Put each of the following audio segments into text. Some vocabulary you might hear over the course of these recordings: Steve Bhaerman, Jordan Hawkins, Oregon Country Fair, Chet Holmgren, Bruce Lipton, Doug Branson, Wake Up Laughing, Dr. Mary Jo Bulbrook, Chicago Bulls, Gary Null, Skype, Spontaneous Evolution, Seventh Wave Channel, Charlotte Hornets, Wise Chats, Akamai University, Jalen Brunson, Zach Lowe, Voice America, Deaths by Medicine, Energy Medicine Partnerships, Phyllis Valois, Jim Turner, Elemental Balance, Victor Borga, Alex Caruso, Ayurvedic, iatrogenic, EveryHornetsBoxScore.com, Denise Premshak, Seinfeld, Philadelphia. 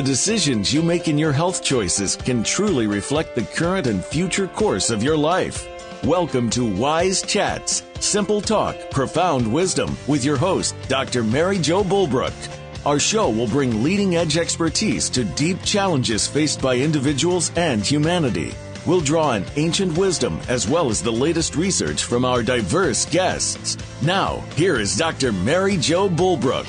The decisions you make in your health choices can truly reflect the current and future course of your life. Welcome to Wise Chats, simple talk, profound wisdom, with your host, Dr. Mary Jo Bulbrook. Our show will bring leading-edge expertise to deep challenges faced by individuals and humanity. We'll draw on ancient wisdom as well as the latest research from our diverse guests. Now, here is Dr. Mary Jo Bulbrook.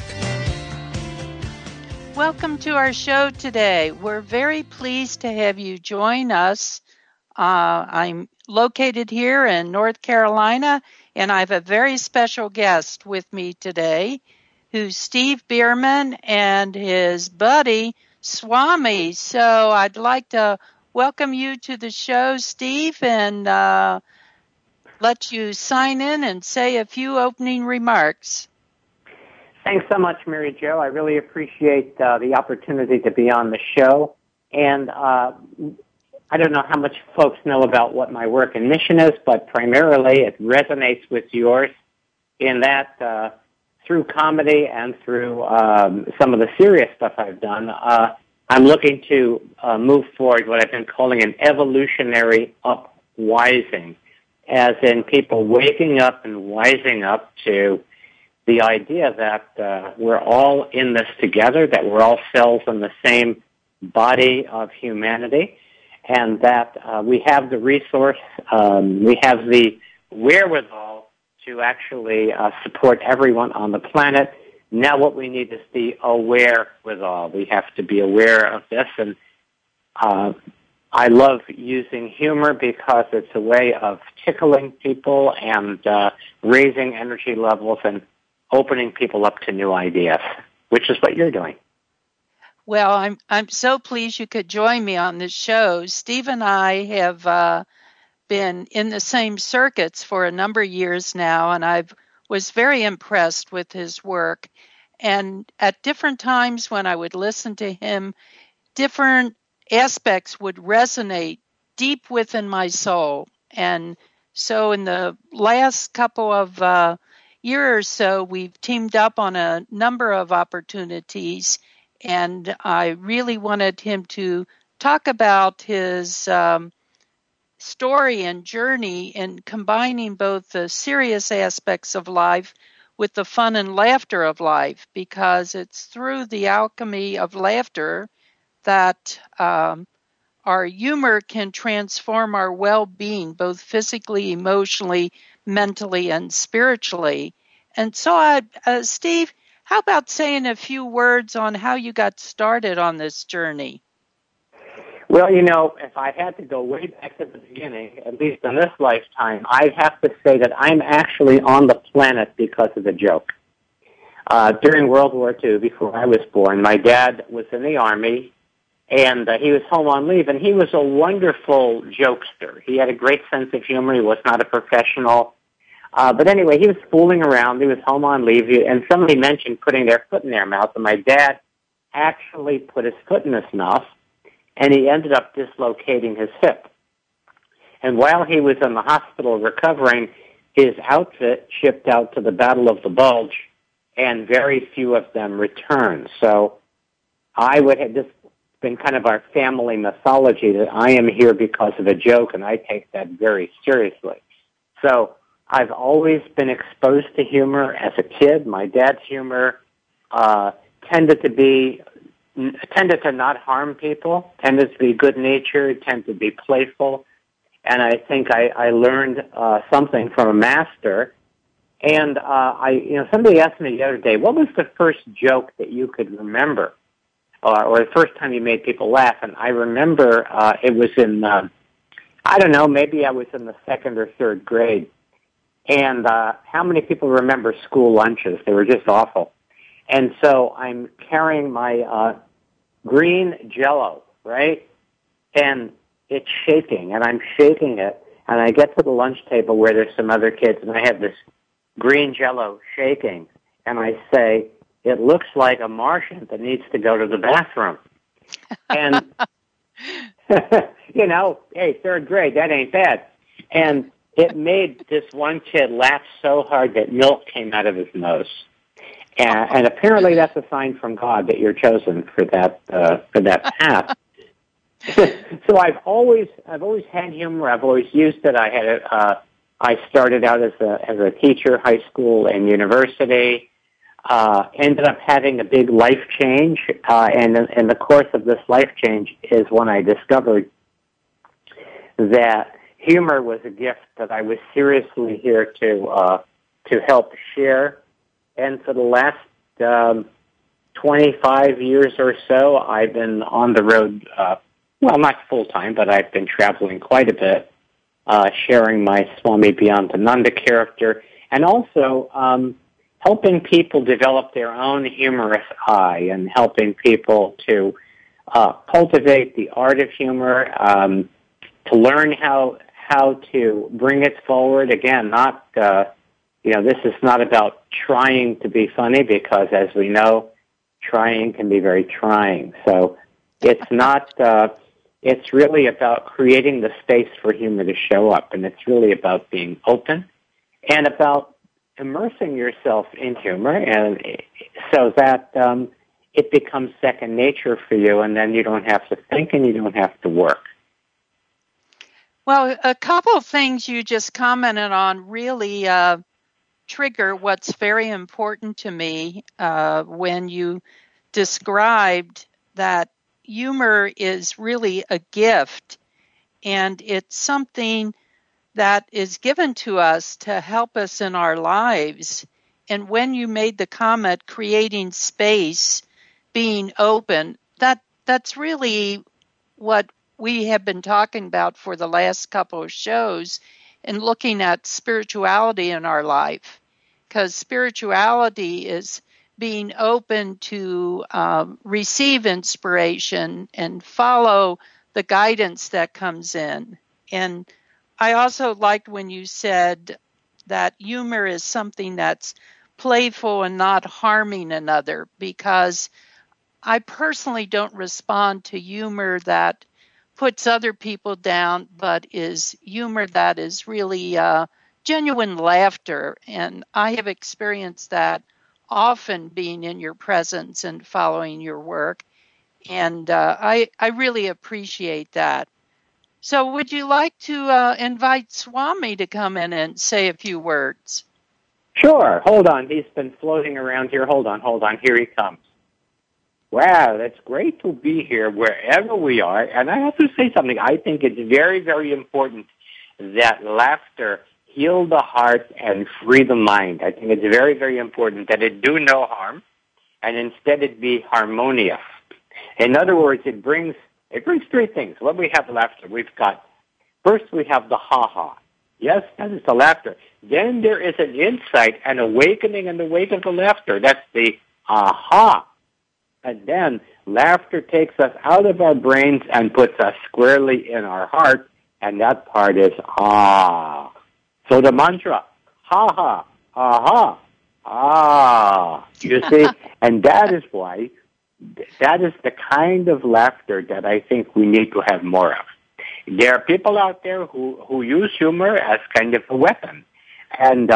Welcome to our show today. We're very pleased to have you join us. I'm located here in North Carolina, and I have a very special guest with me today, who's Steve Bhaerman and his buddy, Swami. So I'd like to welcome you to the show, Steve, and let you sign in and say a few opening remarks. Thanks so much, Mary Jo. I really appreciate the opportunity to be on the show. And I don't know how much folks know about what my work and mission is, but primarily it resonates with yours in that through comedy and through some of the serious stuff I've done, I'm looking to move forward what I've been calling an evolutionary upwising, as in people waking up and wising up to the idea that we're all in this together, that we're all cells in the same body of humanity, and that we have the resource, we have the wherewithal to actually support everyone on the planet. Now what we need is the aware withal. We have to be aware of this. And I love using humor because it's a way of tickling people and raising energy levels and opening people up to new ideas, which is what you're doing. Well, I'm so pleased you could join me on this show. Steve and I have been in the same circuits for a number of years now, and I was very impressed with his work. And at different times when I would listen to him, different aspects would resonate deep within my soul. And so in the last couple of year or so, we've teamed up on a number of opportunities, and I really wanted him to talk about his story and journey in combining both the serious aspects of life with the fun and laughter of life, because it's through the alchemy of laughter that our humor can transform our well-being, both physically, emotionally, mentally, and spiritually. And so, Steve, how about saying a few words on how you got started on this journey? Well, you know, if I had to go way back to the beginning, at least in this lifetime, I'd have to say that I'm actually on the planet because of the joke. During World War II, before I was born, my dad was in the Army, and he was home on leave, and he was a wonderful jokester. He had a great sense of humor. He was not a professional. But anyway, he was fooling around. He was home on leave, and somebody mentioned putting their foot in their mouth, and my dad actually put his foot in his mouth, and he ended up dislocating his hip. And while he was in the hospital recovering, his outfit shipped out to the Battle of the Bulge, and very few of them returned. So I would have just been kind of our family mythology that I am here because of a joke, and I take that very seriously. So I've always been exposed to humor as a kid. My dad's humor tended to not harm people, tended to be good-natured, tended to be playful, and I think I learned something from a master. And somebody asked me the other day, what was the first joke that you could remember, or the first time you made people laugh? And I remember it was in I don't know, maybe I was in the second or third grade. And how many people remember school lunches? They were just awful. And so I'm carrying my green Jell-O, right? And it's shaking, and I'm shaking it. And I get to the lunch table where there's some other kids, and I have this green Jell-O shaking. And I say, it looks like a Martian that needs to go to the bathroom. And, you know, hey, third grade, that ain't bad. And it made this one kid laugh so hard that milk came out of his nose. And apparently that's a sign from God that you're chosen for that path. So I've always had humor. I've always used it. I started out as a teacher, high school and university. Ended up having a big life change, and in the course of this life change is when I discovered that humor was a gift that I was seriously here to help share. And for the last 25 years or so, I've been on the road, well, not full-time, but I've been traveling quite a bit, sharing my Swami Beyondananda character, and also helping people develop their own humorous eye and helping people to cultivate the art of humor, to learn how to bring it forward. Again, not... this is not about trying to be funny because, as we know, trying can be very trying. So it's not, it's really about creating the space for humor to show up, and it's really about being open and about immersing yourself in humor and so that it becomes second nature for you, and then you don't have to think and you don't have to work. Well, a couple of things you just commented on really... trigger what's very important to me when you described that humor is really a gift, and it's something that is given to us to help us in our lives. And when you made the comment, creating space, being open, that's really what we have been talking about for the last couple of shows and looking at spirituality in our life. Because spirituality is being open to receive inspiration and follow the guidance that comes in. And I also liked when you said that humor is something that's playful and not harming another, because I personally don't respond to humor that puts other people down, but is humor that is really genuine laughter. And I have experienced that often being in your presence and following your work. And I really appreciate that. So would you like to invite Swami to come in and say a few words? Sure. Hold on. He's been floating around here. Hold on. Here he comes. Wow, that's great to be here wherever we are. And I have to say something. I think it's very, very important that laughter heal the heart and free the mind. I think it's very, very important that it do no harm, and instead it be harmonious. In other words, it brings three things. When we have laughter, we've got, first we have the ha-ha. Yes, that is the laughter. Then there is an insight, an awakening in the wake of the laughter. That's the aha. And then laughter takes us out of our brains and puts us squarely in our heart, and that part is ah. So the mantra, ha ha, aha, ah. You see? And that is why, that is the kind of laughter that I think we need to have more of. There are people out there who use humor as kind of a weapon. And,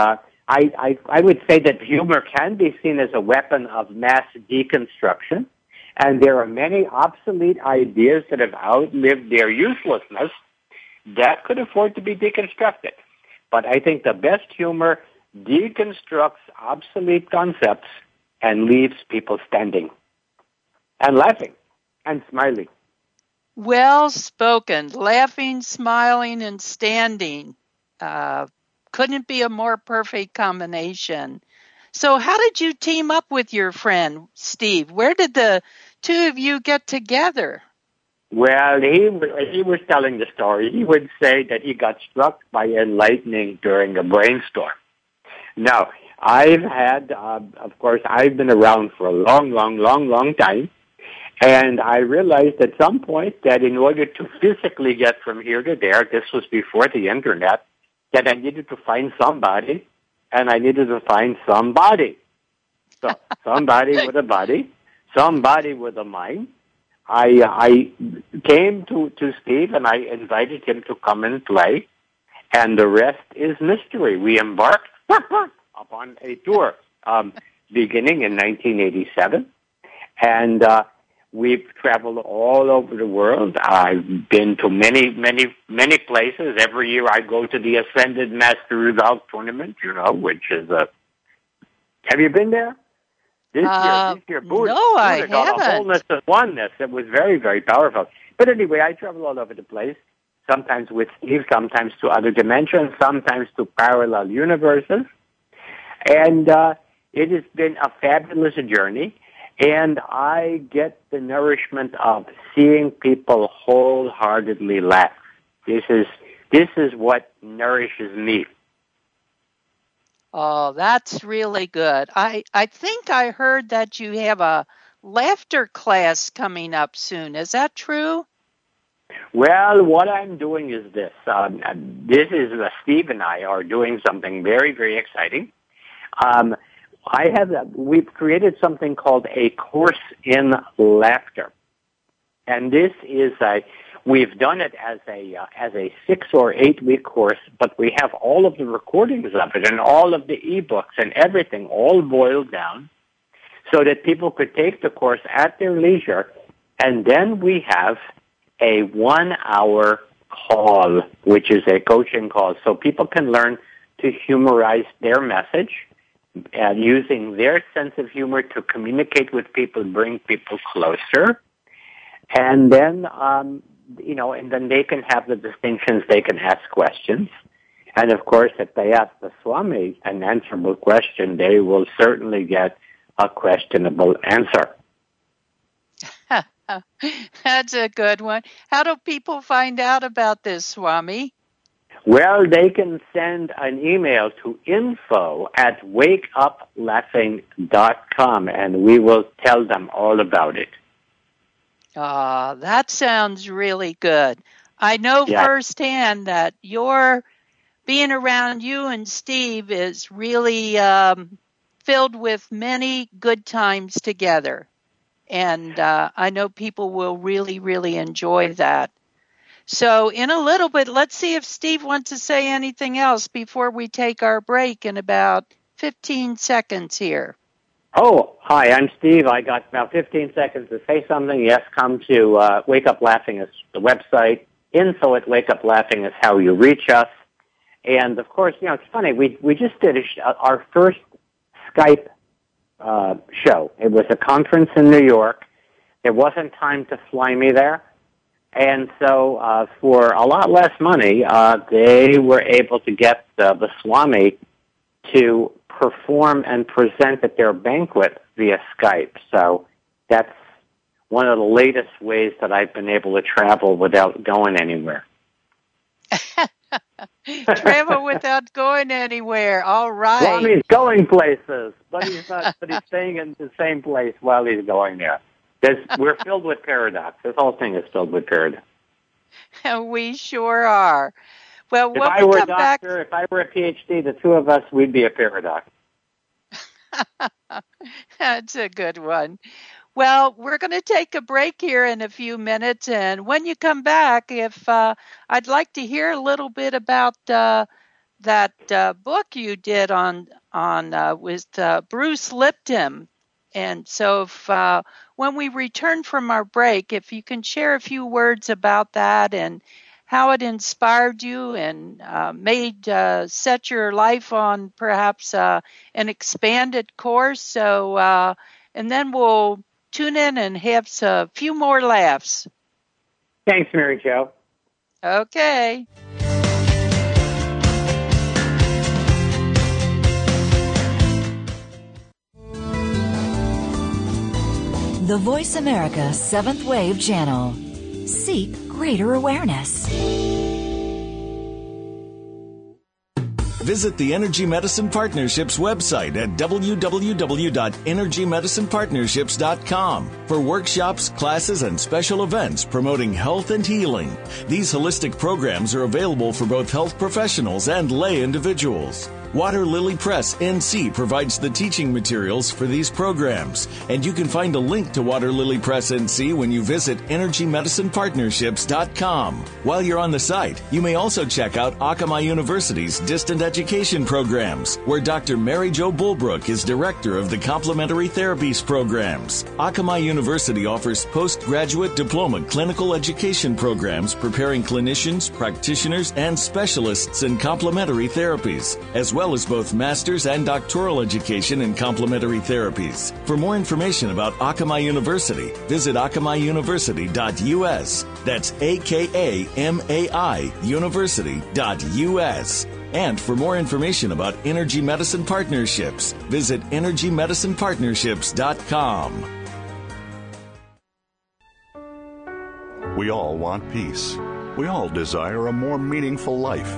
I would say that humor can be seen as a weapon of mass deconstruction, and there are many obsolete ideas that have outlived their uselessness that could afford to be deconstructed. But I think the best humor deconstructs obsolete concepts and leaves people standing and laughing and smiling. Well spoken. Laughing, smiling, and standing. Couldn't be a more perfect combination. So how did you team up with your friend, Steve? Where did the two of you get together? Well, he was telling the story. He would say that he got struck by lightning during a brainstorm. Now, I've had, of course, I've been around for a long time, and I realized at some point that in order to physically get from here to there, this was before the internet, that I needed to find somebody, and I needed to find somebody. So somebody with a body, somebody with a mind. I came to Steve, and I invited him to come and play, and the rest is mystery. We embarked upon a tour. beginning in 1987. And we've traveled all over the world. I've been to many places. Every year I go to the Ascended Master Rudolph Tournament, you know, which is a... Have you been there? This year, Buddha, no, I haven't. Got a wholeness and oneness. It was very, very powerful. But anyway, I travel all over the place, sometimes with Steve, sometimes to other dimensions, sometimes to parallel universes. And it has been a fabulous journey. And I get the nourishment of seeing people wholeheartedly laugh. This is what nourishes me. Oh, that's really good. I think I heard that you have a laughter class coming up soon. Is that true? Well, what I'm doing is this. Steve and I are doing something very, very exciting. We've created something called a course in laughter. And this is we've done it as a 6 or 8 week course, but we have all of the recordings of it and all of the ebooks and everything all boiled down so that people could take the course at their leisure. And then we have a 1 hour call, which is a coaching call, so people can learn to humorize their message. And using their sense of humor to communicate with people, bring people closer. And then, and then they can have the distinctions, they can ask questions. And of course, if they ask the Swami an answerable question, they will certainly get a questionable answer. That's a good one. How do people find out about this, Swami? Well, they can send an email to info@wakeuplaughing.com, and we will tell them all about it. That sounds really good. I know firsthand that your being around you and Steve is really filled with many good times together. And I know people will really, really enjoy that. So in a little bit, let's see if Steve wants to say anything else before we take our break in about 15 seconds here. Oh, hi, I'm Steve. I got about 15 seconds to say something. Yes, come to Wake Up Laughing is the website. info@wakeuplaughing is how you reach us. And, of course, you know, it's funny. We just did our first Skype show. It was a conference in New York. There wasn't time to fly me there. And so for a lot less money, they were able to get the Swami to perform and present at their banquet via Skype. So that's one of the latest ways that I've been able to travel without going anywhere. Travel without going anywhere. All right. Swami's going places, but he's staying in the same place while he's going there. We're filled with paradox. This whole thing is filled with paradox. We sure are. Well, if I were a doctor, if I were a PhD, the two of us, we'd be a paradox. That's a good one. Well, we're going to take a break here in a few minutes. And when you come back, if I'd like to hear a little bit about that book you did with Bruce Lipton. And so if, when we return from our break, if you can share a few words about that and how it inspired you and set your life on perhaps an expanded course. So, and then we'll tune in and have a few more laughs. Thanks, Mary Jo. Okay. The Voice America Seventh Wave Channel. Seek greater awareness. Visit the Energy Medicine Partnerships website at www.energymedicinepartnerships.com for workshops, classes, and special events promoting health and healing. These holistic programs are available for both health professionals and lay individuals. Water Lily Press NC provides the teaching materials for these programs, and you can find a link to Water Lily Press NC when you visit EnergyMedicinePartnerships.com. While you're on the site, you may also check out Akamai University's Distant Education programs, where Dr. Mary Jo Bulbrook is director of the Complementary Therapies programs. Akamai University offers postgraduate diploma clinical education programs preparing clinicians, practitioners, and specialists in complementary therapies, as well as both master's and doctoral education in complementary therapies. For more information about Akamai University, visit akamaiuniversity.us. That's AKAMAI University.us. And for more information about Energy Medicine Partnerships, visit EnergyMedicinePartnerships.com. We all want peace. We all desire a more meaningful life.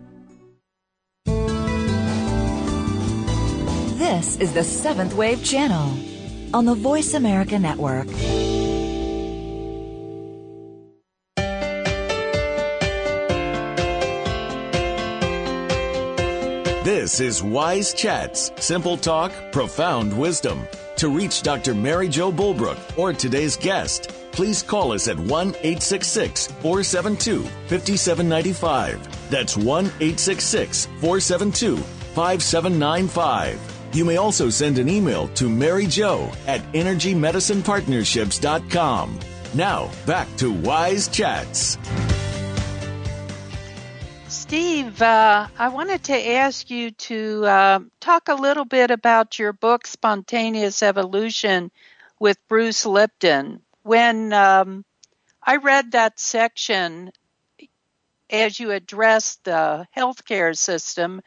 This is the Seventh Wave Channel on the Voice America Network. This is Wise Chats, simple talk, profound wisdom. To reach Dr. Mary Jo Bulbrook or today's guest, please call us at 1-866-472-5795. That's 1-866-472-5795. You may also send an email to maryjo@energymedicinepartnerships.com. Now, back to Wise Chats. Steve, I wanted to ask you to talk a little bit about your book, Spontaneous Evolution, with Bruce Lipton. When I read that section, as you addressed the healthcare system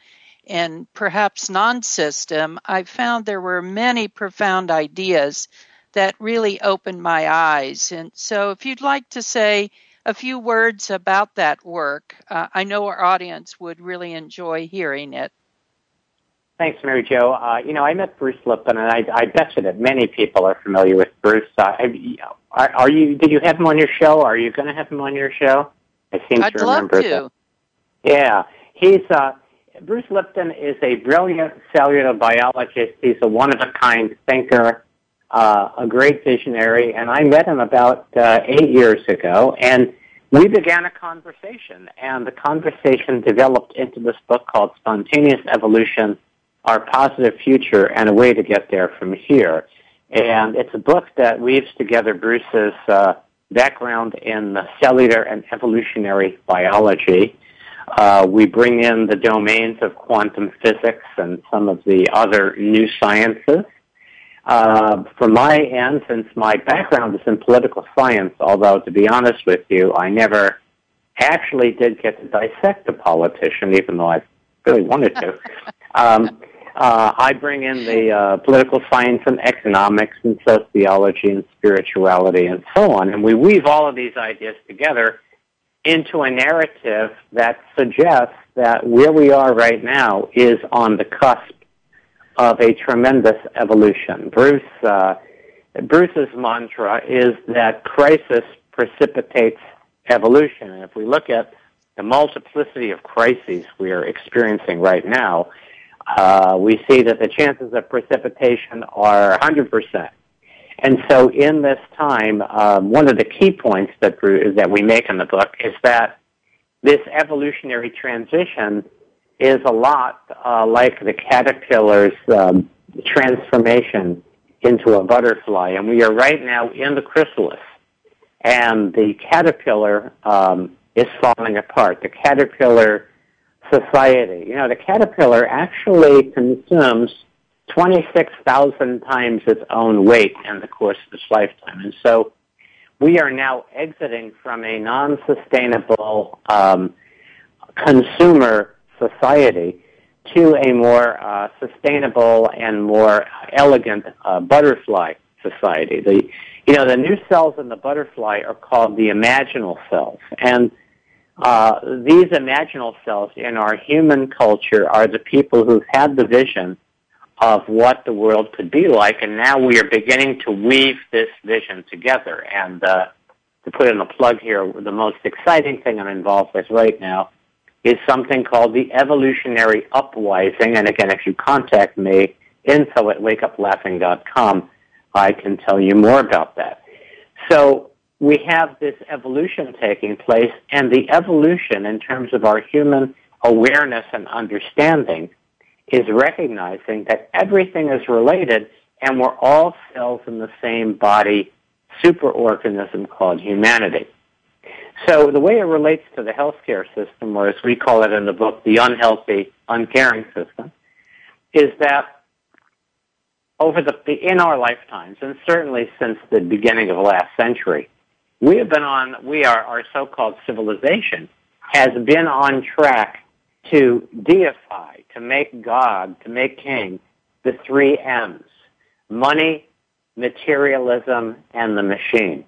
and perhaps non-system, I found there were many profound ideas that really opened my eyes. And so if you'd like to say a few words about that work. I know our audience would really enjoy hearing it. Thanks, Mary Jo. I met Bruce Lipton, and I bet you that many people are familiar with Bruce. Did you have him on your show? Are you going to have him on your show? I'd love to remember that. Yeah. Bruce Lipton is a brilliant cellular biologist. He's a one-of-a-kind thinker. A great visionary, and I met him about 8 years ago, and we began a conversation, and the conversation developed into this book called Spontaneous Evolution, Our Positive Future, and a Way to Get There from Here. And it's a book that weaves together Bruce's background in cellular and evolutionary biology. We bring in the domains of quantum physics and some of the other new sciences. From my end, since my background is in political science, although to be honest with you, I never actually did get to dissect a politician, even though I really wanted to. I bring in the political science and economics and sociology and spirituality and so on, and we weave all of these ideas together into a narrative that suggests that where we are right now is on the cusp of a tremendous evolution. Bruce's mantra is that crisis precipitates evolution. And if we look at the multiplicity of crises we are experiencing right now, we see that the chances of precipitation are 100%. And so in this time, one of the key points that we make in the book is that this evolutionary transition is a lot like the caterpillar's transformation into a butterfly. And we are right now in the chrysalis, and the caterpillar is falling apart. The caterpillar society. You know, the caterpillar actually consumes 26,000 times its own weight in the course of its lifetime. And so we are now exiting from a non-sustainable consumer society to a more sustainable and more elegant butterfly society. The new cells in the butterfly are called the imaginal cells, and these imaginal cells in our human culture are the people who've had the vision of what the world could be like, and now we are beginning to weave this vision together. And to put in a plug here, the most exciting thing I'm involved with right now is something called the evolutionary upwising. And again, if you contact me, info@wakeuplaughing.com, I can tell you more about that. So we have this evolution taking place, and the evolution in terms of our human awareness and understanding is recognizing that everything is related and we're all cells in the same body superorganism called humanity. So the way it relates to the healthcare system, or as we call it in the book, the unhealthy, uncaring system, is that in our lifetimes, and certainly since the beginning of last century, our so-called civilization has been on track to deify, to make God, to make king, the three M's: money, materialism, and the machine.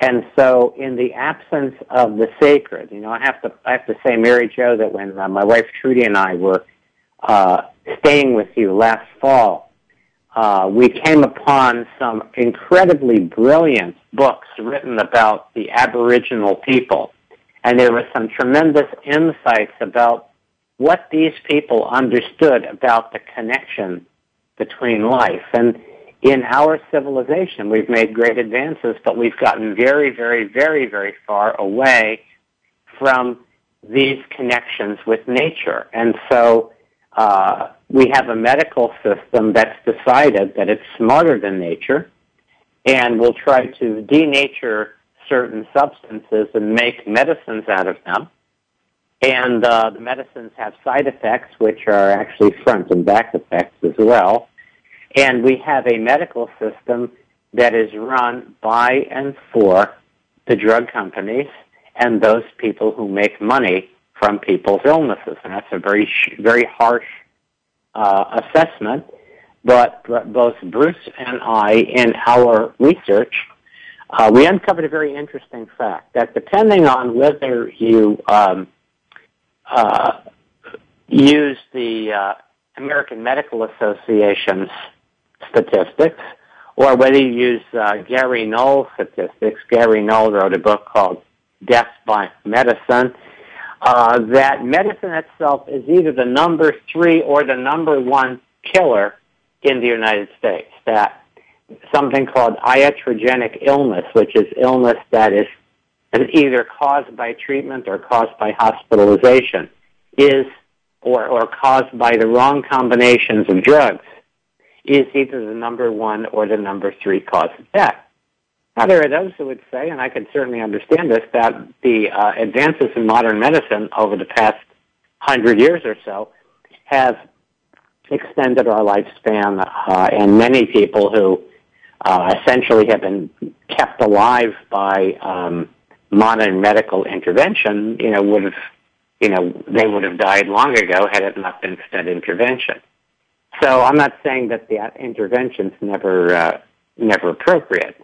And so, in the absence of the sacred, I have to say, Mary Jo, that when my wife Trudy and I were staying with you last fall, we came upon some incredibly brilliant books written about the Aboriginal people, and there were some tremendous insights about what these people understood about the connection between life. And in our civilization, we've made great advances, but we've gotten very, very, very, very far away from these connections with nature. And so we have a medical system that's decided that it's smarter than nature and will try to denature certain substances and make medicines out of them. And the medicines have side effects, which are actually front and back effects as well. And we have a medical system that is run by and for the drug companies and those people who make money from people's illnesses. And that's a very, very harsh assessment. But both Bruce and I, in our research, we uncovered a very interesting fact that depending on whether you use the American Medical Association's statistics, or whether you use Gary Null statistics. Gary Null wrote a book called Deaths by Medicine, that medicine itself is either the number 3 or the number 1 killer in the United States, that something called iatrogenic illness, which is illness that is either caused by treatment or caused by hospitalization, or caused by the wrong combinations of drugs, is either the number 1 or the number 3 cause of death. Now, there are those who would say, and I can certainly understand this, that the advances in modern medicine over the past 100 years or so have extended our lifespan, and many people who essentially have been kept alive by modern medical intervention, they would have died long ago had it not been for that intervention. So I'm not saying that the intervention's never appropriate.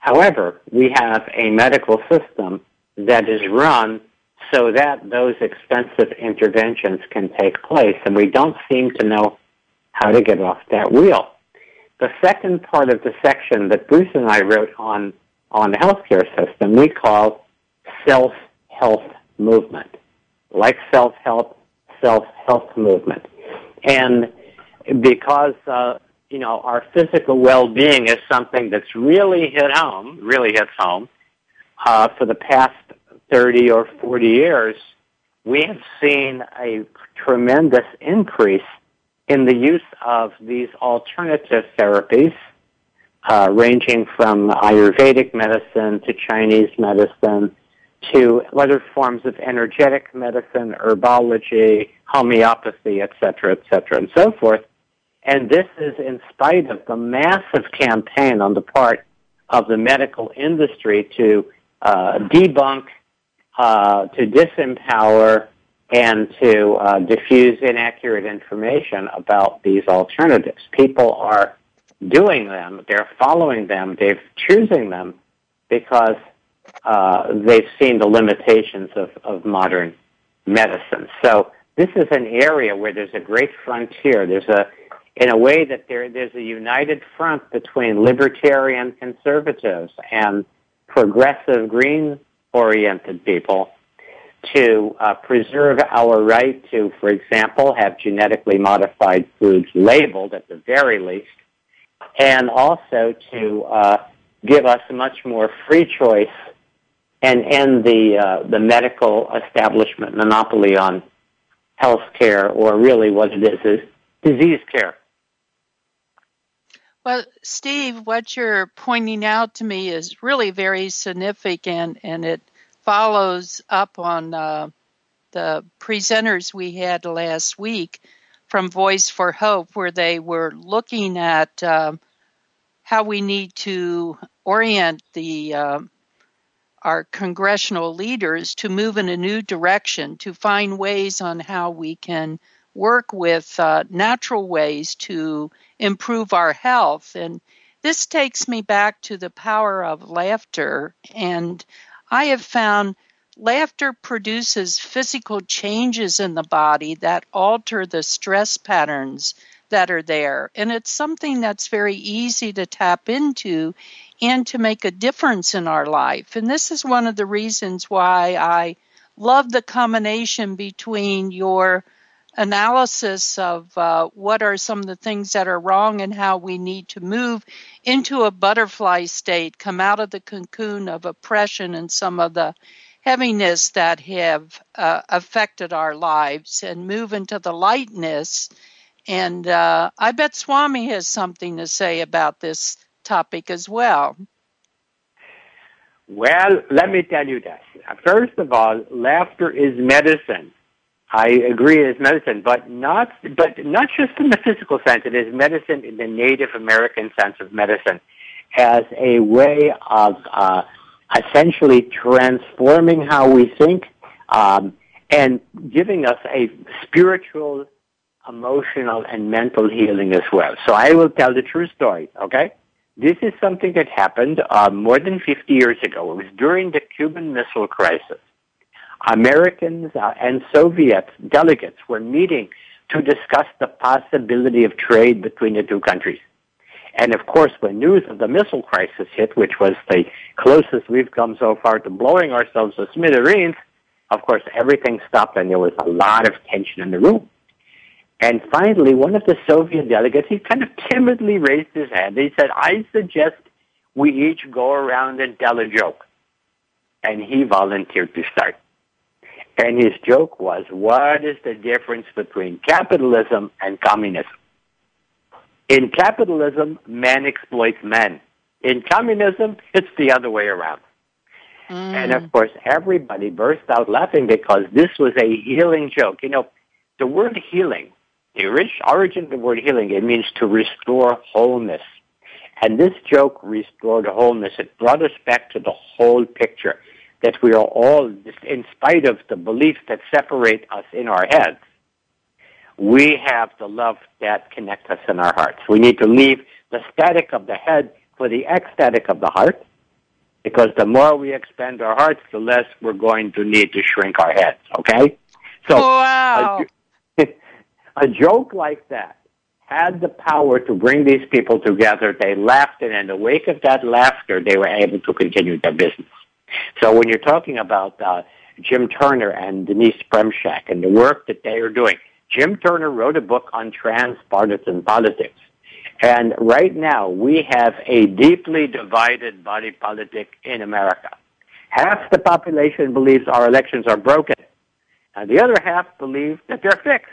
However, we have a medical system that is run so that those expensive interventions can take place, and we don't seem to know how to get off that wheel. The second part of the section that Bruce and I wrote on the healthcare system we call self-health movement. Like self-help, self-health movement. And because, our physical well-being is something that's really hits home, for the past 30 or 40 years, we have seen a tremendous increase in the use of these alternative therapies, ranging from Ayurvedic medicine to Chinese medicine to other forms of energetic medicine, herbology, homeopathy, et cetera, and so forth. And this is in spite of the massive campaign on the part of the medical industry to debunk, to disempower, and to diffuse inaccurate information about these alternatives. People are doing them, they're following them, they're choosing them because they've seen the limitations of modern medicine. So this is an area where there's a great frontier. There's a, in a way that there's a united front between libertarian conservatives and progressive green-oriented people to preserve our right to, for example, have genetically modified foods labeled at the very least, and also to give us much more free choice and end the medical establishment monopoly on health care, or really what it is disease care. Well, Steve, what you're pointing out to me is really very significant, and it follows up on the presenters we had last week from Voice for Hope, where they were looking at how we need to orient the our congressional leaders to move in a new direction, to find ways on how we can work with natural ways to improve our health. And this takes me back to the power of laughter. And I have found laughter produces physical changes in the body that alter the stress patterns that are there. And it's something that's very easy to tap into and to make a difference in our life. And this is one of the reasons why I love the combination between your analysis of what are some of the things that are wrong and how we need to move into a butterfly state, come out of the cocoon of oppression and some of the heaviness that have affected our lives, and move into the lightness. And I bet Swami has something to say about this topic as well. Well, let me tell you this. First of all, laughter is medicine. I agree it is medicine, but not just in the physical sense. It is medicine in the Native American sense of medicine, as a way of essentially transforming how we think and giving us a spiritual, emotional, and mental healing as well. So I will tell the true story, okay? This is something that happened more than 50 years ago. It was during the Cuban Missile Crisis. Americans and Soviet delegates were meeting to discuss the possibility of trade between the two countries. And, of course, when news of the missile crisis hit, which was the closest we've come so far to blowing ourselves to smithereens, of course, everything stopped and there was a lot of tension in the room. And finally, one of the Soviet delegates, he kind of timidly raised his hand. He said, I suggest we each go around and tell a joke. And he volunteered to start. And his joke was, what is the difference between capitalism and communism? In capitalism, man exploits man. In communism, it's the other way around. And, of course, everybody burst out laughing because this was a healing joke. You know, the word healing, the origin of the word healing, it means to restore wholeness. And this joke restored wholeness. It brought us back to the whole picture, that we are all, in spite of the beliefs that separate us in our heads, we have the love that connects us in our hearts. We need to leave the static of the head for the ecstatic of the heart, because the more we expand our hearts, the less we're going to need to shrink our heads, okay? So, wow. A joke like that had the power to bring these people together. They laughed, and in the wake of that laughter, they were able to continue their business. So when you're talking about Jim Turner and Denise Premshak and the work that they are doing, Jim Turner wrote a book on transpartisan politics. And right now, we have a deeply divided body politic in America. Half the population believes our elections are broken, and the other half believe that they're fixed.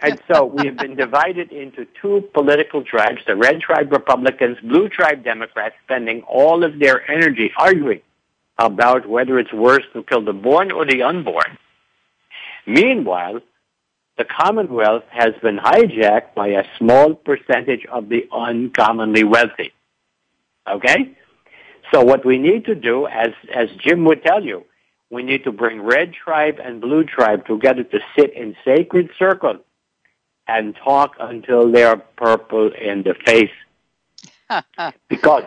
And so we have been divided into two political tribes, the red tribe Republicans, blue tribe Democrats, spending all of their energy arguing about whether it's worse to kill the born or the unborn. Meanwhile, the Commonwealth has been hijacked by a small percentage of the uncommonly wealthy. Okay? So what we need to do, as Jim would tell you, we need to bring red tribe and blue tribe together to sit in sacred circle and talk until they are purple in the face. Because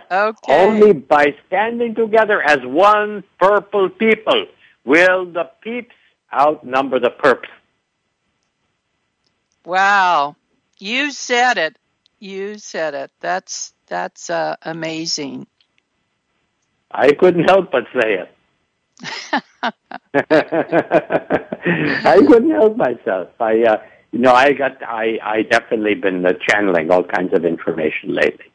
only by standing together as one purple people will the peeps outnumber the perps. Wow. You said it. You said it. That's amazing. I couldn't help but say it. I couldn't help myself. I definitely been channeling all kinds of information lately.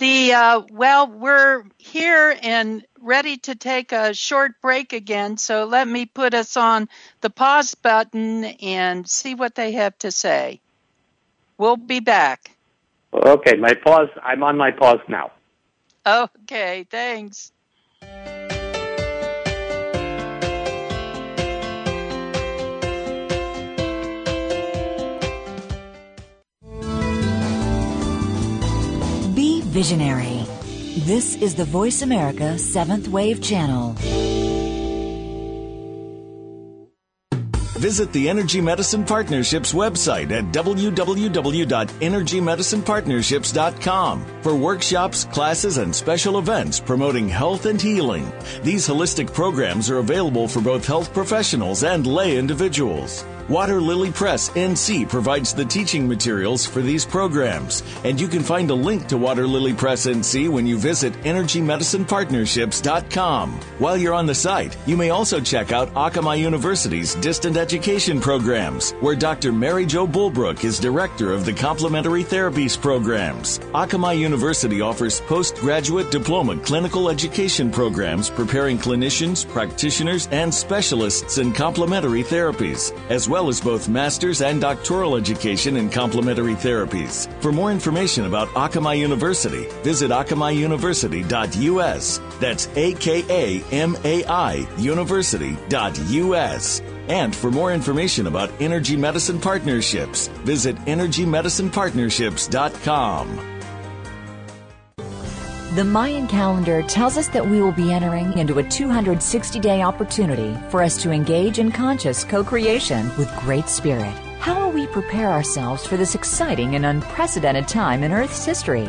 We're here and ready to take a short break again, so let me put us on the pause button and see what they have to say. We'll be back. Okay, my pause. I'm on my pause now. Okay, thanks. Be visionary. This is the Voice America Seventh Wave Channel. Visit the Energy Medicine Partnerships website at www.energymedicinepartnerships.com for workshops, classes, and special events promoting health and healing. These holistic programs are available for both health professionals and lay individuals. Water Lily Press NC provides the teaching materials for these programs, and you can find a link to Water Lily Press NC when you visit energymedicinepartnerships.com. While you're on the site, you may also check out Akamai University's Distant Education programs, where Dr. Mary Jo Bulbrook is director of the Complementary Therapies programs. Akamai University offers postgraduate diploma clinical education programs preparing clinicians, practitioners, and specialists in complementary therapies, as well as both master's and doctoral education in complementary therapies. For more information about Akamai University, visit akamaiuniversity.us. That's AKAMAI University.us. And for more information about Energy Medicine Partnerships, visit energymedicinepartnerships.com. The Mayan calendar tells us that we will be entering into a 260-day opportunity for us to engage in conscious co-creation with Great Spirit. How will we prepare ourselves for this exciting and unprecedented time in Earth's history?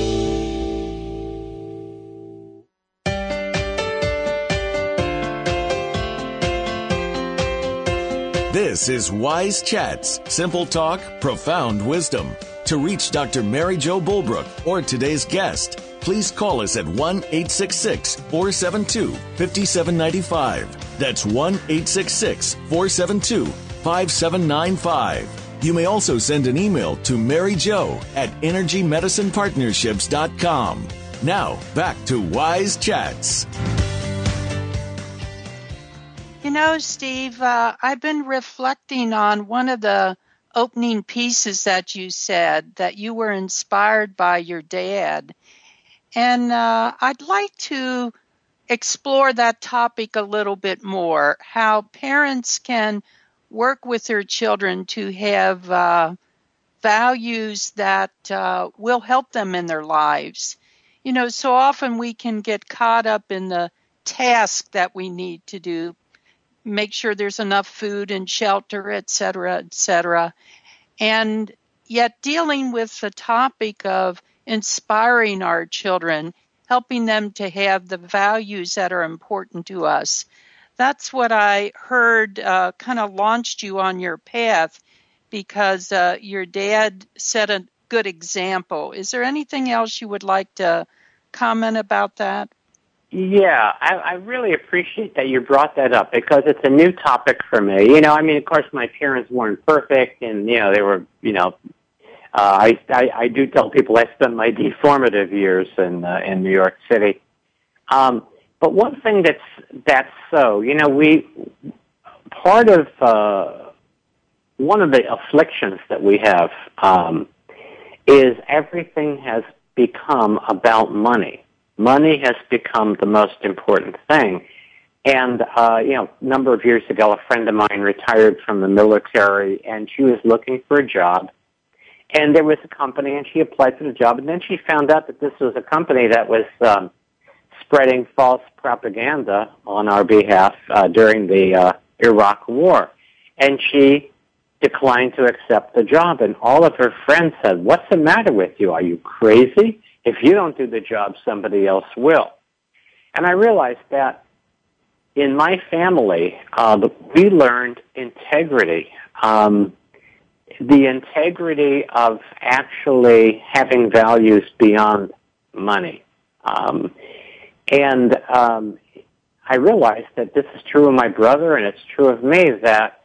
This is Wise Chats, simple talk, profound wisdom. To reach Dr. Mary Jo Bulbrook or today's guest, please call us at 1-866-472-5795. That's 1-866-472-5795. You may also send an email to maryjo@energymedicinepartnerships.com. Now, back to Wise Chats. You know, Steve, I've been reflecting on one of the opening pieces that you said, that you were inspired by your dad. And I'd like to explore that topic a little bit more, how parents can work with their children to have values that will help them in their lives. You know, so often we can get caught up in the task that we need to do, make sure there's enough food and shelter, et cetera, et cetera. And yet dealing with the topic of inspiring our children, helping them to have the values that are important to us. That's what I heard kind of launched you on your path, because your dad set a good example. Is there anything else you would like to comment about that? Yeah, I really appreciate that you brought that up, because it's a new topic for me. You know, I mean, of course, my parents weren't perfect, and, you know, they were, you know, I do tell people I spent my formative years in New York City. But one thing that's so, you know, part of one of the afflictions that we have is everything has become about money. Money has become the most important thing. And, a number of years ago, a friend of mine retired from the military, and she was looking for a job. And there was a company, and she applied for the job. And then she found out that this was a company that was spreading false propaganda on our behalf during the Iraq War. And she declined to accept the job. And all of her friends said, "What's the matter with you? Are you crazy? If you don't do the job, somebody else will." And I realized that in my family, we learned integrity, the integrity of actually having values beyond money. I realized that this is true of my brother, and it's true of me, that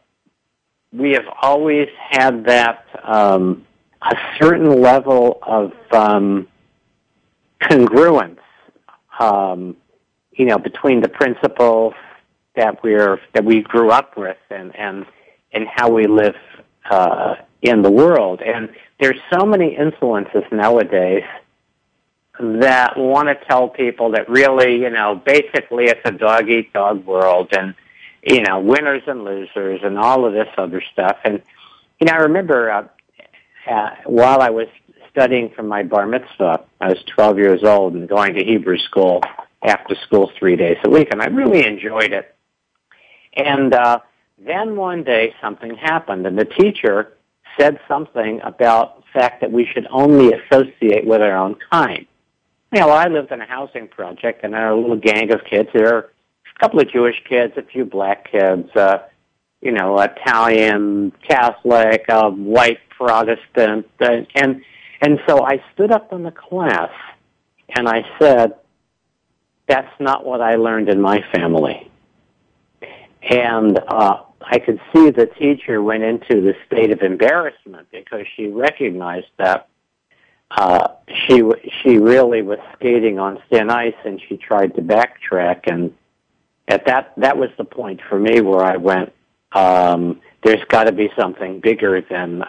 we have always had that a certain level of congruence, between the principles that we grew up with and how we live in the world. And there's so many influences nowadays that want to tell people that really, basically it's a dog-eat-dog world, and, winners and losers and all of this other stuff. And, I remember while I was studying for my bar mitzvah, I was 12 years old and going to Hebrew school after school 3 days a week, and I really enjoyed it. And then one day something happened, and the teacher said something about the fact that we should only associate with our own kind. I lived in a housing project, and our little gang of kids, there were a couple of Jewish kids, a few black kids, Italian, Catholic, white Protestant, and so I stood up in the class, and I said, "That's not what I learned in my family." And I could see the teacher went into the state of embarrassment, because she recognized that she really was skating on thin ice, and she tried to backtrack. And at that was the point for me where I went, there's got to be something bigger than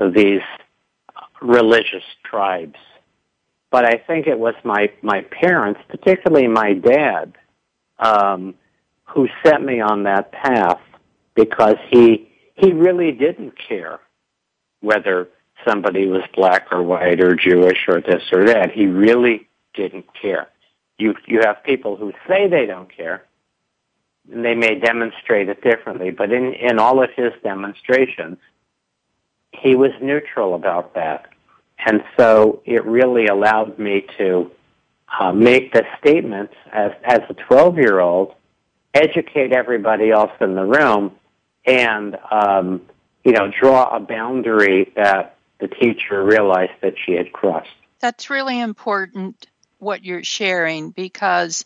these religious tribes. But I think it was my parents, particularly my dad, who set me on that path, because he really didn't care whether somebody was black or white or Jewish or this or that. He really didn't care. You have people who say they don't care, and they may demonstrate it differently, but in all of his demonstrations, he was neutral about that. And so it really allowed me to make the statement as a 12-year-old, educate everybody else in the room, and, draw a boundary that the teacher realized that she had crossed. That's really important, what you're sharing, because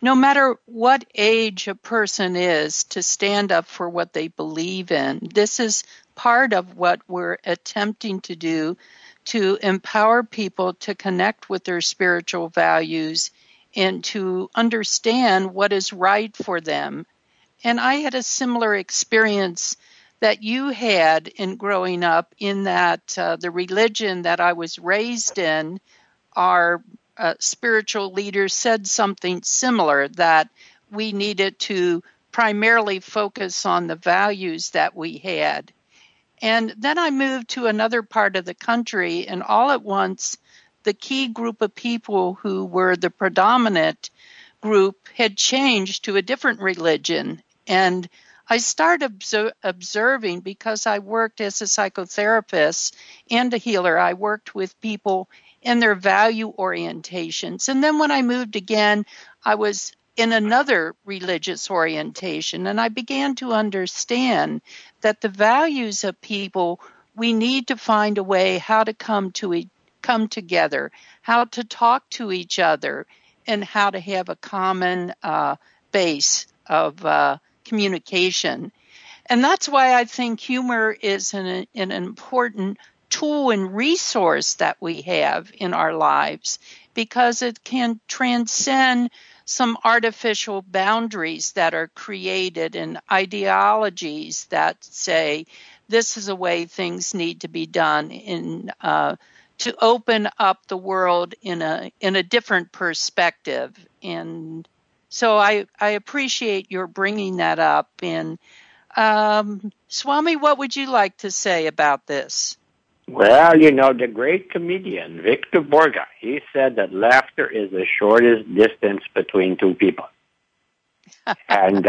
no matter what age a person is, to stand up for what they believe in, this is part of what we're attempting to do, to empower people to connect with their spiritual values and to understand what is right for them. And I had a similar experience that you had in growing up, in that the religion that I was raised in, our spiritual leader said something similar, that we needed to primarily focus on the values that we had. And then I moved to another part of the country, and all at once, the key group of people who were the predominant group had changed to a different religion. And I started observing, because I worked as a psychotherapist and a healer, I worked with people and their value orientations. And then when I moved again, I was in another religious orientation, and I began to understand that the values of people, we need to find a way how to come together, how to talk to each other, and how to have a common base of communication. And that's why I think humor is an important tool and resource that we have in our lives, because it can transcend some artificial boundaries that are created and ideologies that say this is the way things need to be done, in to open up the world in a different perspective. And so I appreciate your bringing that up. And Swami, what would you like to say about this? Well, you know, the great comedian Victor Borga, he said that laughter is the shortest distance between two people. And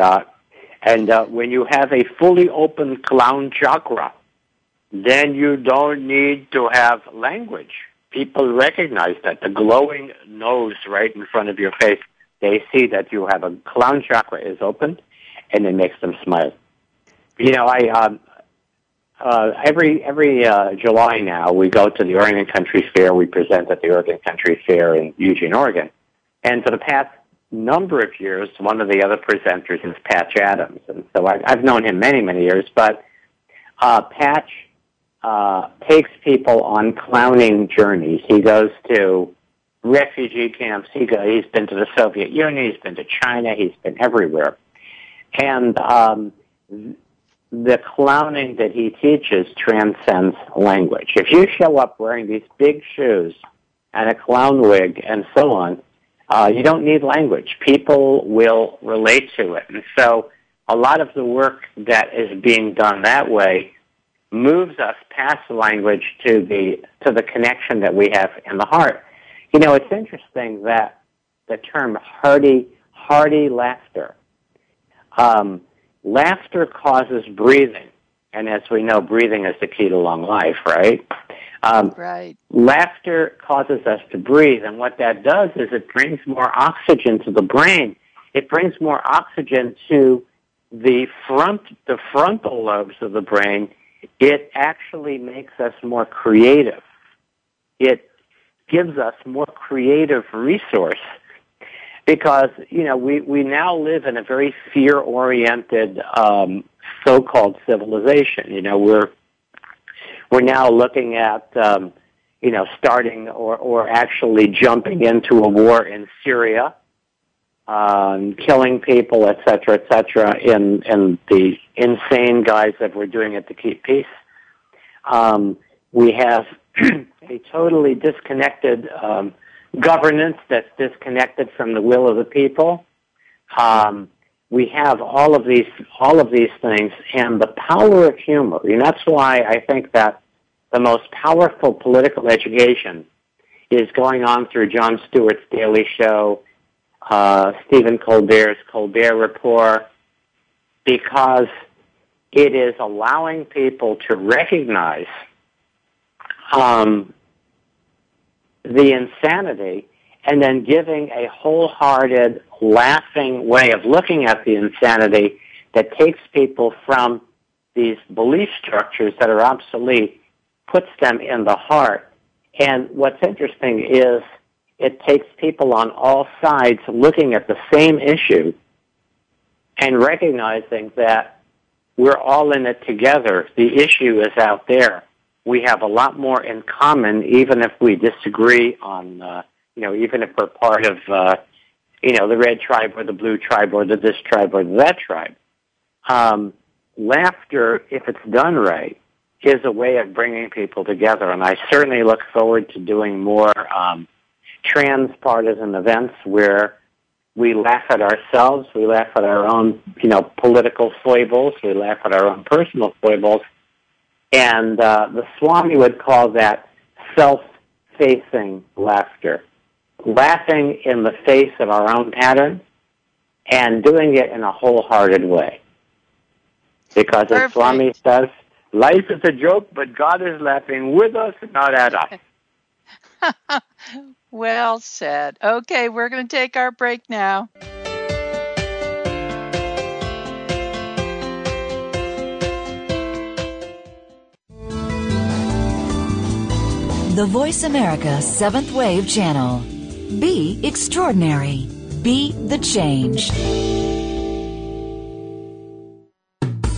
when you have a fully open clown chakra, then you don't need to have language. People recognize that. The glowing nose right in front of your face, they see that you have a clown chakra is open, and it makes them smile. You know, every July now, we go to the Oregon Country Fair. We present at the Oregon Country Fair in Eugene, Oregon. And for the past number of years, one of the other presenters is Patch Adams. And so I've known him many, many years. But Patch takes people on clowning journeys. He goes to refugee camps. He's been to the Soviet Union. He's been to China. He's been everywhere. And the clowning that he teaches transcends language. If you show up wearing these big shoes and a clown wig and so on, you don't need language. People will relate to it. And so a lot of the work that is being done that way moves us past language to the connection that we have in the heart. You know, it's interesting that the term hearty laughter, laughter causes breathing, and as we know, breathing is the key to long life, right? Right. Laughter causes us to breathe, and what that does is it brings more oxygen to the brain. It brings more oxygen to the frontal lobes of the brain. It actually makes us more creative. It gives us more creative resource. Because, you know, we now live in a very fear-oriented so-called civilization. You know, we're now looking at, you know, starting or actually jumping into a war in Syria, killing people, et cetera, in the insane guise that we're doing it to keep peace. We have a totally disconnected governance that's disconnected from the will of the people. We have all of these things, and the power of humor. And that's why I think that the most powerful political education is going on through Jon Stewart's Daily Show, Stephen Colbert's Colbert Report, because it is allowing people to recognize the insanity, and then giving a wholehearted, laughing way of looking at the insanity that takes people from these belief structures that are obsolete, puts them in the heart. And what's interesting is it takes people on all sides looking at the same issue and recognizing that we're all in it together. The issue is out there. We have a lot more in common, even if we disagree on, you know, even if we're part of, you know, the red tribe or the blue tribe or the this tribe or that tribe. Laughter, if it's done right, is a way of bringing people together. And I certainly look forward to doing more trans-partisan events where we laugh at ourselves, we laugh at our own, you know, political foibles, we laugh at our own personal foibles. And the Swami would call that self-facing laughter, laughing in the face of our own pattern and doing it in a wholehearted way. Because perfect. As Swami says, life is a joke, but God is laughing with us, not at us. Well said. Okay, we're going to take our break now. The Voice America Seventh Wave Channel. Be extraordinary. Be the change.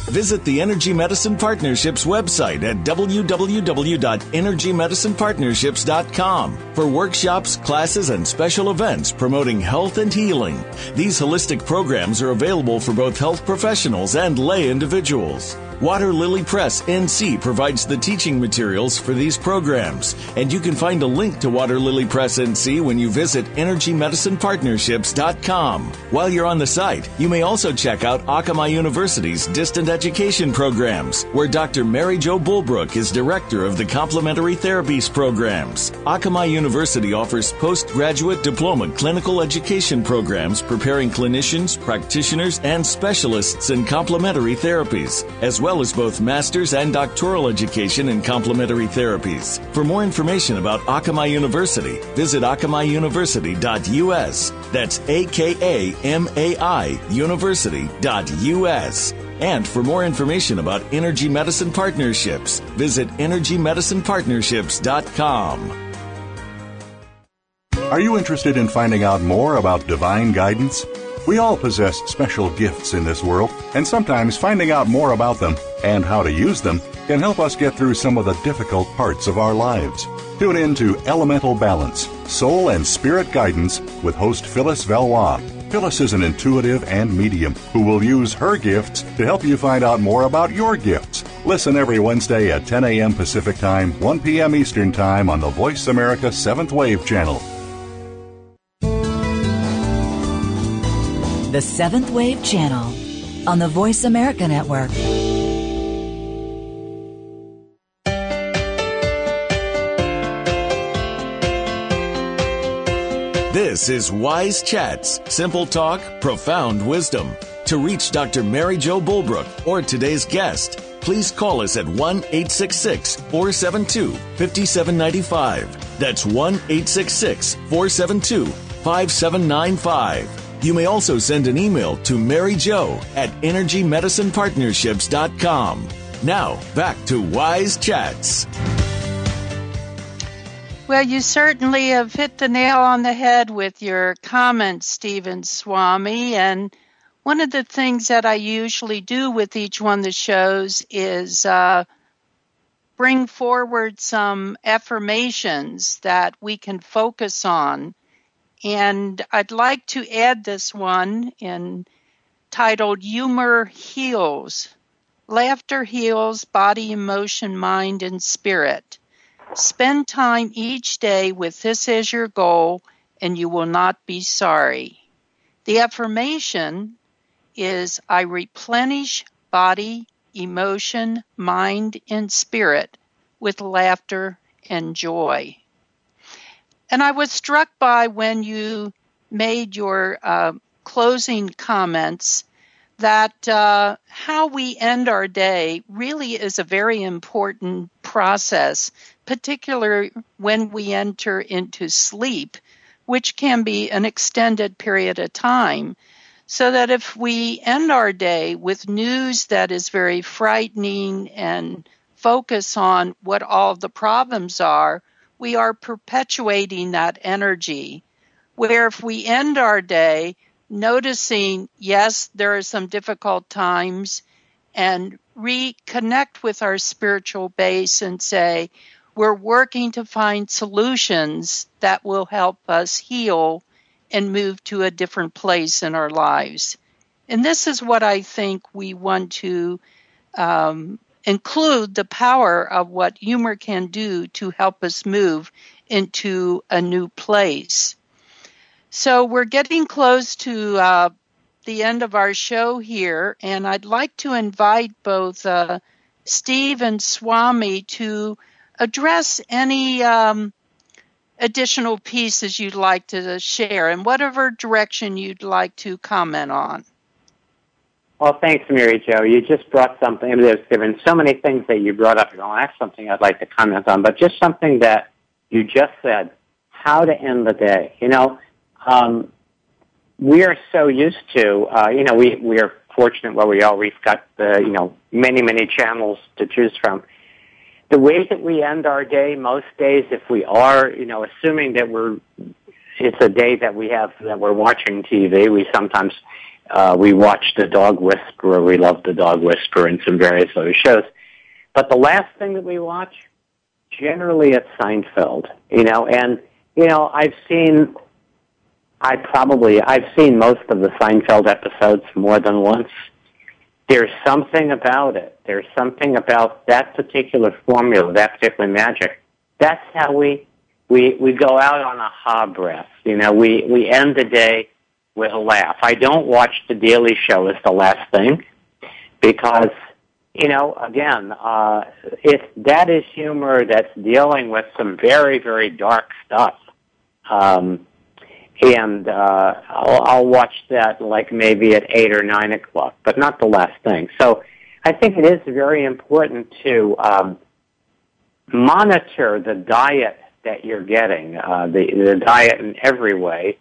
Visit the Energy Medicine Partnerships website at www.energymedicinepartnerships.com for workshops, classes, and special events promoting health and healing. These holistic programs are available for both health professionals and lay individuals. Water Lily Press NC provides the teaching materials for these programs, and you can find a link to Water Lily Press NC when you visit energymedicinepartnerships.com. While you're on the site, you may also check out Akamai University's Distant Education programs, where Dr. Mary Jo Bulbrook is director of the Complementary Therapies programs. Akamai University offers postgraduate diploma clinical education programs preparing clinicians, practitioners, and specialists in complementary therapies, as well as both master's and doctoral education in complementary therapies. For more information about Akamai University, visit akamaiuniversity.us. That's AKAMAI university.us. And for more information about Energy Medicine Partnerships, visit energymedicinepartnerships.com. Are you interested in finding out more about divine guidance? We all possess special gifts in this world, and sometimes finding out more about them and how to use them can help us get through some of the difficult parts of our lives. Tune in to Elemental Balance, Soul and Spirit Guidance with host Phyllis Valois. Phyllis is an intuitive and medium who will use her gifts to help you find out more about your gifts. Listen every Wednesday at 10 a.m. Pacific Time, 1 p.m. Eastern Time on the Voice America Seventh Wave Channel. The Seventh Wave Channel on the Voice America Network. This is Wise Chats, simple talk, profound wisdom. To reach Dr. Mary Jo Bulbrook or today's guest, please call us at 1-866-472-5795. That's 1-866-472-5795. You may also send an email to maryjo at energymedicinepartnerships.com. Now, back to Wise Chats. Well, you certainly have hit the nail on the head with your comments, Stephen Swami. And one of the things that I usually do with each one of the shows is bring forward some affirmations that we can focus on. And I'd like to add this one titled Humor Heals. Laughter heals body, emotion, mind, and spirit. Spend time each day with this as your goal, and you will not be sorry. The affirmation is, I replenish body, emotion, mind, and spirit with laughter and joy. And I was struck by when you made your closing comments that how we end our day really is a very important process, particularly when we enter into sleep, which can be an extended period of time, so that if we end our day with news that is very frightening and focus on what all the problems are, we are perpetuating that energy, where if we end our day noticing, yes, there are some difficult times, and reconnect with our spiritual base and say, we're working to find solutions that will help us heal and move to a different place in our lives. And this is what I think we want to include the power of what humor can do to help us move into a new place. So we're getting close to the end of our show here, and I'd like to invite both Steve and Swami to address any additional pieces you'd like to share in whatever direction you'd like to comment on. Well, thanks, Mary Jo. You just brought something. I mean, there's been so many things that you brought up. You don't ask something I'd like to comment on, but just something that you just said, how to end the day. You know, we are so used to, you know, we are fortunate where we are. We've got, you know, many, many channels to choose from. The way that we end our day most days, if we are, you know, assuming that it's a day that we have, that we're watching TV, we sometimes We watched The Dog Whisperer. We loved The Dog Whisperer and some various other shows. But the last thing that we watch, generally it's Seinfeld, you know. And, you know, I've seen most of the Seinfeld episodes more than once. There's something about it. There's something about that particular formula, that particular magic. That's how we go out on a ha breath. You know, we end the day with a laugh. I don't watch The Daily Show as the last thing because, you know, again, if that is humor that's dealing with some very, very dark stuff, I'll watch that like maybe at 8 or 9 o'clock, but not the last thing. So I think it is very important to monitor the diet that you're getting, the diet in every way.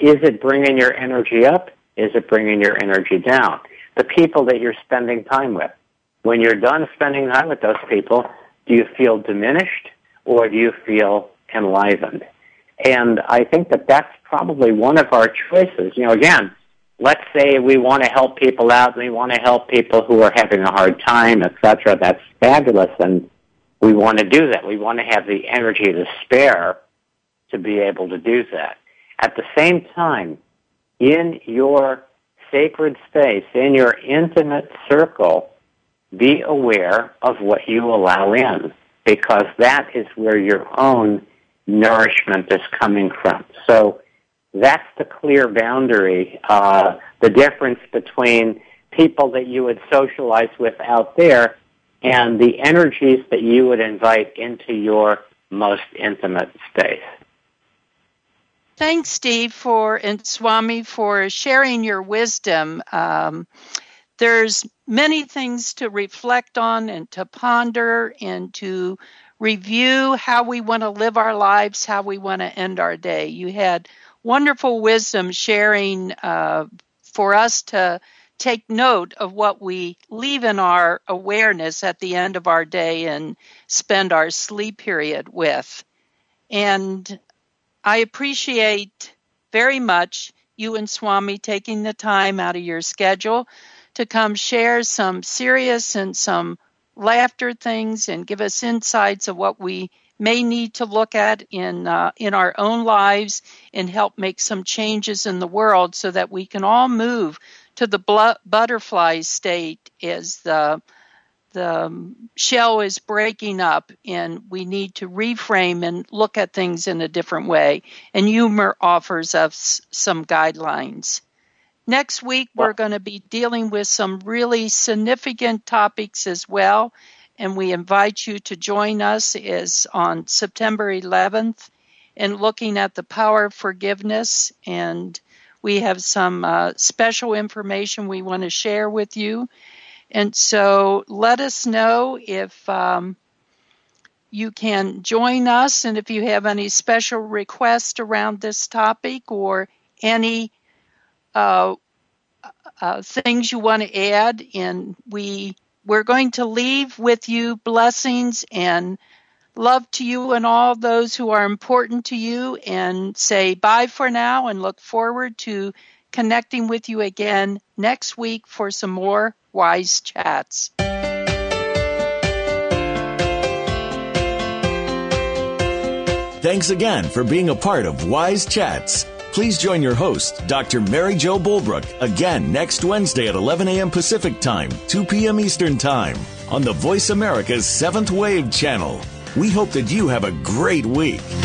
Is it bringing your energy up? Is it bringing your energy down? The people that you're spending time with. When you're done spending time with those people, do you feel diminished or do you feel enlivened? And I think that that's probably one of our choices. You know, again, let's say we want to help people out, we want to help people who are having a hard time, etc. That's fabulous, and we want to do that. We want to have the energy to spare to be able to do that. At the same time, in your sacred space, in your intimate circle, be aware of what you allow in, because that is where your own nourishment is coming from. So that's the clear boundary, the difference between people that you would socialize with out there and the energies that you would invite into your most intimate space. Thanks, Steve, and Swami, for sharing your wisdom. There's many things to reflect on and to ponder and to review how we want to live our lives, how we want to end our day. You had wonderful wisdom sharing for us to take note of what we leave in our awareness at the end of our day and spend our sleep period with. And I appreciate very much you and Swami taking the time out of your schedule to come share some serious and some laughter things and give us insights of what we may need to look at in our own lives and help make some changes in the world so that we can all move to the butterfly state as the shell is breaking up and we need to reframe and look at things in a different way. And humor offers us some guidelines. Next week, we're going to be dealing with some really significant topics as well, and we invite you to join us on September 11th and looking at the power of forgiveness, and we have some special information we want to share with you. And so let us know if you can join us and if you have any special requests around this topic or any things you want to add, and we're going to leave with you blessings and love to you and all those who are important to you, and say bye for now and look forward to connecting with you again next week for some more Wise Chats. Thanks again for being a part of Wise Chats. Please join your host, Dr. Mary Jo Bulbrook, again next Wednesday at 11 a.m. Pacific Time, 2 p.m. Eastern Time on the Voice America's Seventh Wave Channel. We hope that you have a great week.